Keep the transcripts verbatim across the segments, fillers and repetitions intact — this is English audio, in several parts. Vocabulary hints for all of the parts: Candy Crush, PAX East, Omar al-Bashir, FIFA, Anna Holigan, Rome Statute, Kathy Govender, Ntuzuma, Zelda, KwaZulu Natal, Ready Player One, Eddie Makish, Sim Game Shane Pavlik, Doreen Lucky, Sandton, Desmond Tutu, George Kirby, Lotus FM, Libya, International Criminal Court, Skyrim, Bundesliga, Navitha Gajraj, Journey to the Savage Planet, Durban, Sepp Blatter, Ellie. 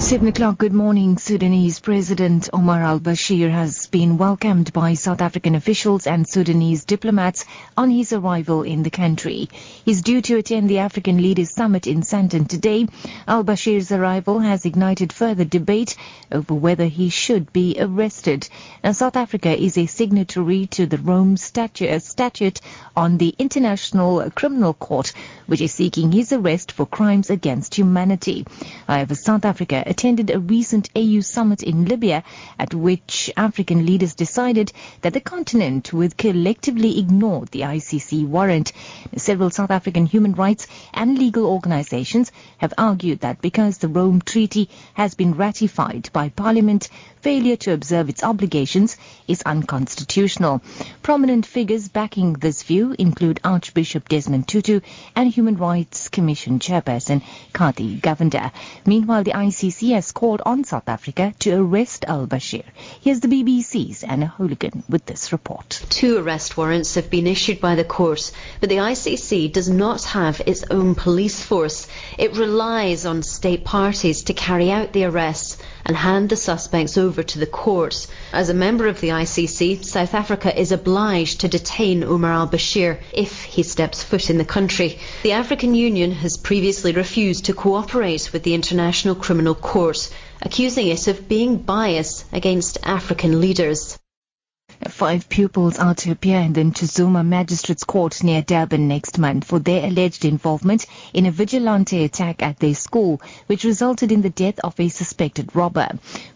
Seven o'clock, good morning. Sudanese President Omar al-Bashir has been welcomed by South African officials and Sudanese diplomats on his arrival in the country. He's due to attend the African Leaders Summit in Sandton today. Al-Bashir's arrival has ignited further debate over whether he should be arrested. Now, South Africa is a signatory to the Rome Statute on the International Criminal Court, which is seeking his arrest for crimes against humanity. However, South Africa attended a recent A U summit in Libya, at which African leaders decided that the continent would collectively ignore the I C C warrant. Several South African human rights and legal organizations have argued that because the Rome Treaty has been ratified by Parliament, failure to observe its obligations is unconstitutional. Prominent figures backing this view include Archbishop Desmond Tutu and Human Rights Commission Chairperson Kathy Govender. Meanwhile, the I C C has called on South Africa to arrest al-Bashir. Here's the B B C's Anna Holigan with this report. Two arrest warrants have been issued by the court, but the I C C does not have its own police force. It relies on state parties to carry out the arrests and hand the suspects over to the courts. As a member of the I C C, South Africa is obliged to detain Omar al-Bashir if he steps foot in the country. The African Union has previously refused to cooperate with the International Criminal Court, accusing it of being biased against African leaders. Five pupils are to appear in the Ntuzuma Magistrates Court near Durban next month for their alleged involvement in a vigilante attack at their school, which resulted in the death of a suspected robber.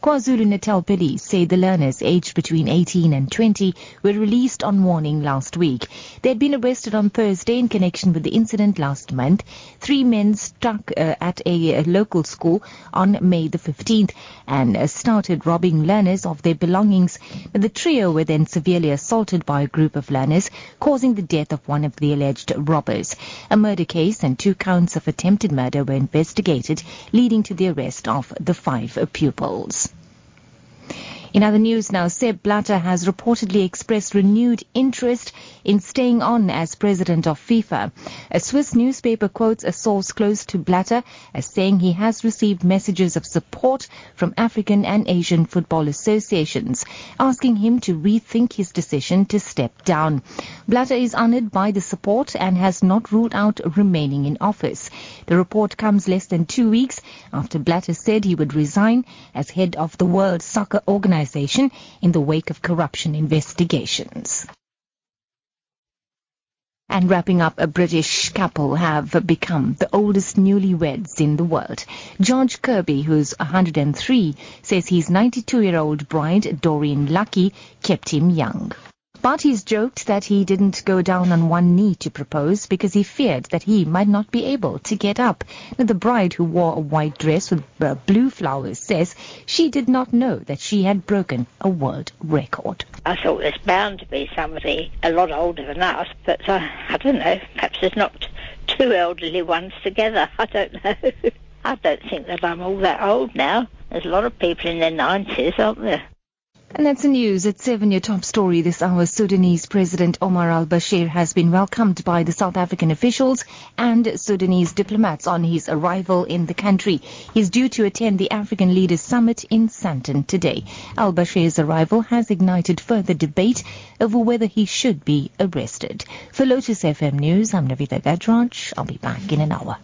KwaZulu Natal police say the learners aged between eighteen and twenty were released on warning last week. They had been arrested on Thursday in connection with the incident last month. Three men struck uh, at a, a local school on May the fifteenth and uh, started robbing learners of their belongings, but the trio were then severely assaulted by a group of learners, causing the death of one of the alleged robbers. A murder case and two counts of attempted murder were investigated, leading to the arrest of the five pupils. In other news now, Sepp Blatter has reportedly expressed renewed interest in staying on as president of FIFA. A Swiss newspaper quotes a source close to Blatter as saying he has received messages of support from African and Asian football associations, asking him to rethink his decision to step down. Blatter is honoured by the support and has not ruled out remaining in office. The report comes less than two weeks after Blatter said he would resign as head of the World Soccer Organization in the wake of corruption investigations. And wrapping up, a British couple have become the oldest newlyweds in the world. George Kirby, who's one hundred and three, says his ninety-two-year-old bride, Doreen Lucky, kept him young. But he's joked that he didn't go down on one knee to propose because he feared that he might not be able to get up. Now, the bride, who wore a white dress with uh, blue flowers, says she did not know that she had broken a world record. I thought there's bound to be somebody a lot older than us, but uh, I don't know, perhaps there's not two elderly ones together. I don't know. I don't think that I'm all that old now. There's a lot of people in their nineties, aren't there? And that's the news at seven. Your top story this hour. Sudanese President Omar al-Bashir has been welcomed by the South African officials and Sudanese diplomats on his arrival in the country. He's due to attend the African Leaders Summit in Sandton today. Al-Bashir's arrival has ignited further debate over whether he should be arrested. For Lotus F M News, I'm Navitha Gajraj. I'll be back in an hour.